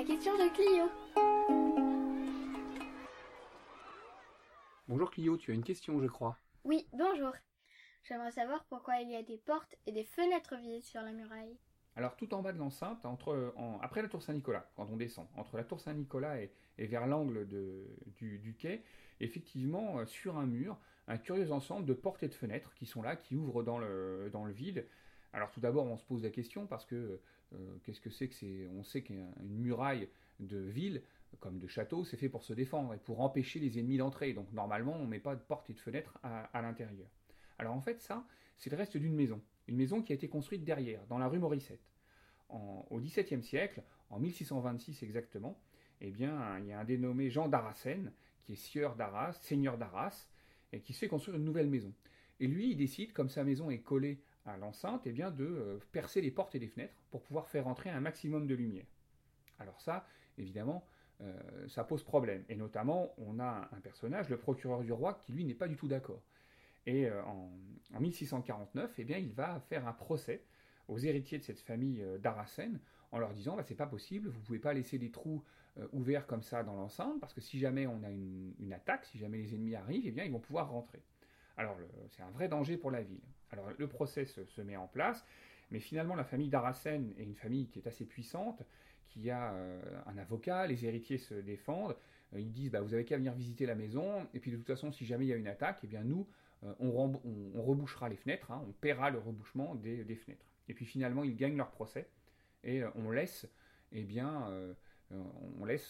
la question de Clio. Bonjour Clio, tu as une question, je crois. Oui, bonjour. J'aimerais savoir pourquoi il y a des portes et des fenêtres vides sur la muraille. Alors tout en bas de l'enceinte, après la tour Saint-Nicolas, quand on descend, entre la tour Saint-Nicolas et vers l'angle du quai, effectivement, sur un mur, un curieux ensemble de portes et de fenêtres qui sont là, qui ouvrent dans le vide. Alors tout d'abord, on se pose la question parce que qu'est-ce que c'est que c'est ? On sait qu'une muraille de ville, comme de château, c'est fait pour se défendre et pour empêcher les ennemis d'entrer. Donc normalement, on ne met pas de portes et de fenêtres à l'intérieur. Alors en fait, ça, c'est le reste d'une maison. Une maison qui a été construite derrière, dans la rue Morissette. Au XVIIe siècle, en 1626 exactement, eh bien, il y a un dénommé Jean d'Arrassen, qui est seigneur d'Arras, et qui se fait construire une nouvelle maison. Et lui, il décide, comme sa maison est collée à l'enceinte, eh bien, de percer les portes et les fenêtres pour pouvoir faire entrer un maximum de lumière. Alors ça, évidemment, ça pose problème. Et notamment, on a un personnage, le procureur du roi, qui lui n'est pas du tout d'accord. Et en 1649, eh bien, il va faire un procès aux héritiers de cette famille d'Arrassen en leur disant c'est pas possible, vous ne pouvez pas laisser des trous ouverts comme ça dans l'enceinte, parce que si jamais on a une attaque, si jamais les ennemis arrivent, eh bien, ils vont pouvoir rentrer. Alors, c'est un vrai danger pour la ville. Alors, le procès se met en place, mais finalement, la famille d'Arrassen est une famille qui est assez puissante, qui a un avocat, les héritiers se défendent, ils disent vous n'avez qu'à venir visiter la maison, et puis de toute façon, si jamais il y a une attaque, eh bien, nous, on rebouchera les fenêtres, on paiera le rebouchement des fenêtres. Et puis finalement, ils gagnent leur procès, et on laisse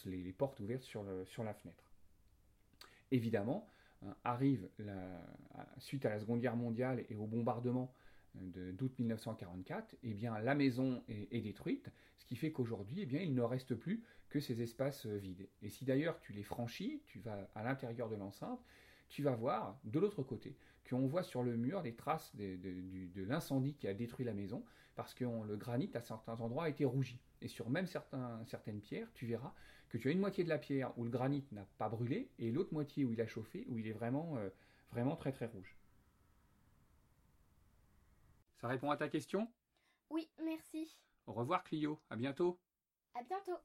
les portes ouvertes sur la fenêtre. Évidemment, arrive, suite à la Seconde Guerre mondiale et au bombardement d'août 1944, eh bien, la maison est détruite, ce qui fait qu'aujourd'hui, eh bien, il ne reste plus que ces espaces vides. Et si d'ailleurs tu les franchis, tu vas à l'intérieur de l'enceinte, tu vas voir, de l'autre côté, qu'on voit sur le mur des traces de l'incendie qui a détruit la maison, parce que le granit, à certains endroits, a été rougi. Et sur même certaines pierres, tu verras que tu as une moitié de la pierre où le granit n'a pas brûlé, et l'autre moitié où il a chauffé, où il est vraiment très très rouge. Ça répond à ta question ? Oui, merci. Au revoir Clio, à bientôt. À bientôt.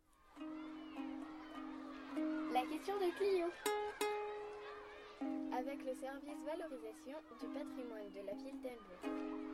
La question de Clio. Avec le service valorisation du patrimoine de la ville d'Elbeuf.